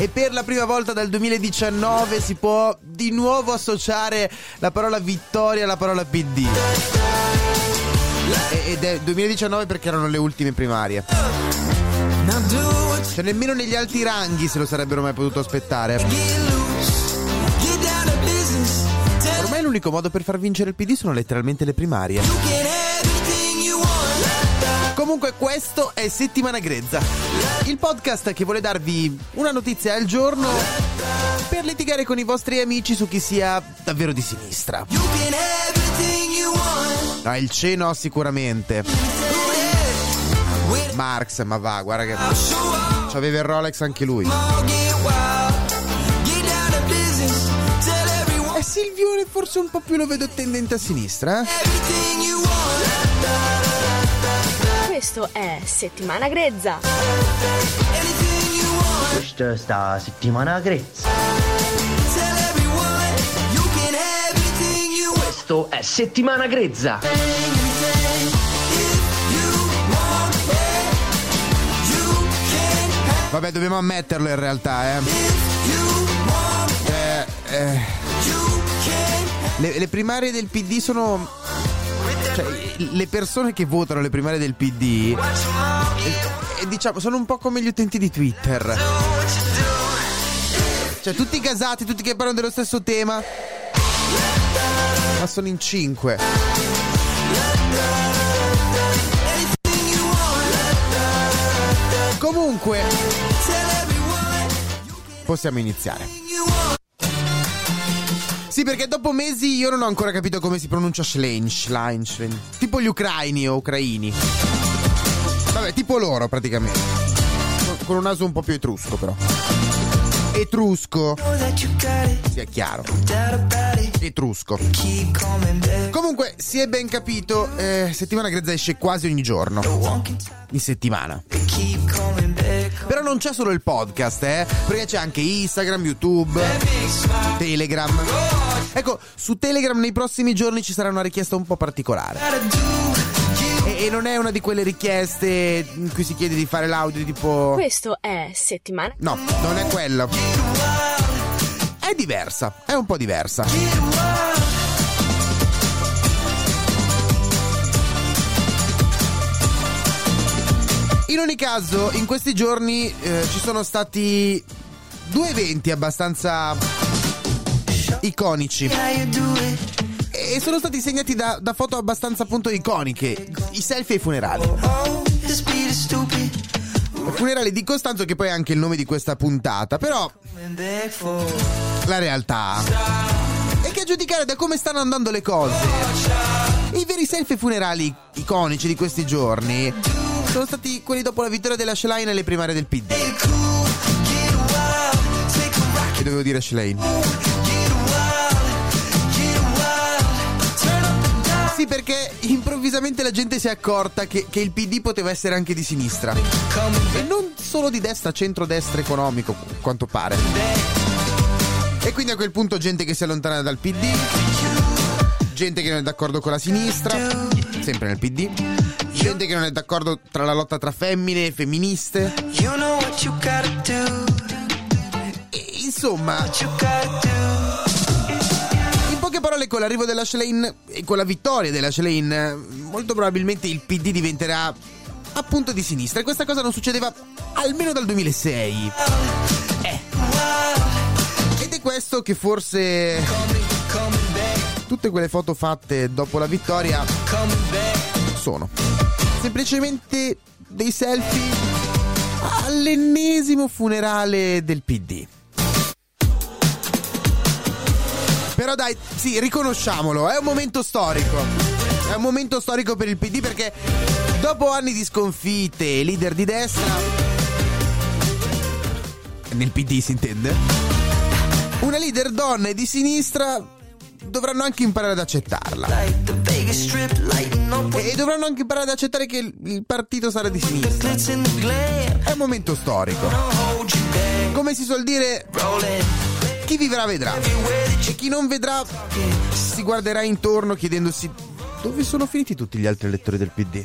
E per la prima volta dal 2019 si può di nuovo associare la parola vittoria alla parola PD. Ed è 2019 perché erano le ultime primarie. Cioè nemmeno negli alti ranghi se lo sarebbero mai potuto aspettare. Ormai l'unico modo per far vincere il PD sono letteralmente le primarie. Comunque questo è Settimana Grezza, il podcast che vuole darvi una notizia al giorno per litigare con i vostri amici su chi sia davvero di sinistra. No, il ceno sicuramente. Marx, ma va, guarda che c'aveva il Rolex anche lui. E Silvione forse un po' più lo vedo tendente a sinistra, eh? Questo è Settimana Grezza. Questa sta Settimana Grezza. Questo è Settimana Grezza. Vabbè, dobbiamo ammetterlo in realtà, Le primarie del PD sono... Cioè, le persone che votano le primarie del PD diciamo sono un po' come gli utenti di Twitter. Cioè tutti gasati, tutti che parlano dello stesso tema, ma sono in 5. Comunque possiamo iniziare. Sì, perché dopo mesi io non ho ancora capito come si pronuncia Schlein. Tipo gli ucraini o ucraini. Vabbè, tipo loro praticamente. Con un naso un po' più etrusco però. Etrusco. Sì, è chiaro. Etrusco. Comunque, si è ben capito, Settimana Grezza esce quasi ogni giorno. In settimana. Però non c'è solo il podcast, perché c'è anche Instagram, YouTube, Telegram. Ecco, su Telegram nei prossimi giorni ci sarà una richiesta un po' particolare. E non è una di quelle richieste in cui si chiede di fare l'audio tipo... Questo è Settimana... No, non è quella. È diversa, è un po' diversa. In ogni caso, in questi giorni ci sono stati due eventi abbastanza iconici e sono stati segnati da foto abbastanza appunto iconiche, i selfie e i funerali. Il funerale di Costanzo, che poi è anche il nome di questa puntata, però la realtà è che a giudicare da come stanno andando le cose, i veri selfie e funerali iconici di questi giorni sono stati quelli dopo la vittoria della Schlein nelle primarie del PD. Che dovevo dire Schlein? Sì, perché improvvisamente la gente si è accorta che il PD poteva essere anche di sinistra. E non solo di destra, centrodestra economico, quanto pare. E quindi a quel punto gente che si allontana dal PD, gente che non è d'accordo con la sinistra, sempre nel PD. Gente che non è d'accordo tra la lotta tra femmine e femministe. E, insomma, in poche parole, con l'arrivo della Schlein e con la vittoria della Schlein molto probabilmente il PD diventerà appunto di sinistra. E questa cosa non succedeva almeno dal 2006. Ed è questo che forse tutte quelle foto fatte dopo la vittoria sono semplicemente dei selfie all'ennesimo funerale del PD. Però dai, sì, riconosciamolo, è un momento storico. È un momento storico per il PD perché dopo anni di sconfitte, leader di destra, nel PD si intende, una leader donna e di sinistra dovranno anche imparare ad accettarla, e dovranno anche imparare ad accettare che il partito sarà di sinistra. È un momento storico, come si suol dire, chi vivrà vedrà, e chi non vedrà si guarderà intorno chiedendosi dove sono finiti tutti gli altri elettori del PD.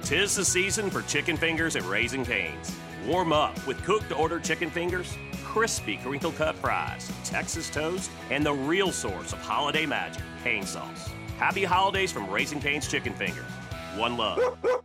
Tis the season for chicken fingers at Raising Cane's. Warm up with cook-to-order chicken fingers, crispy crinkle-cut fries, Texas toast, and the real source of holiday magic, cane sauce. Happy holidays from Raising Cane's Chicken Fingers. One love.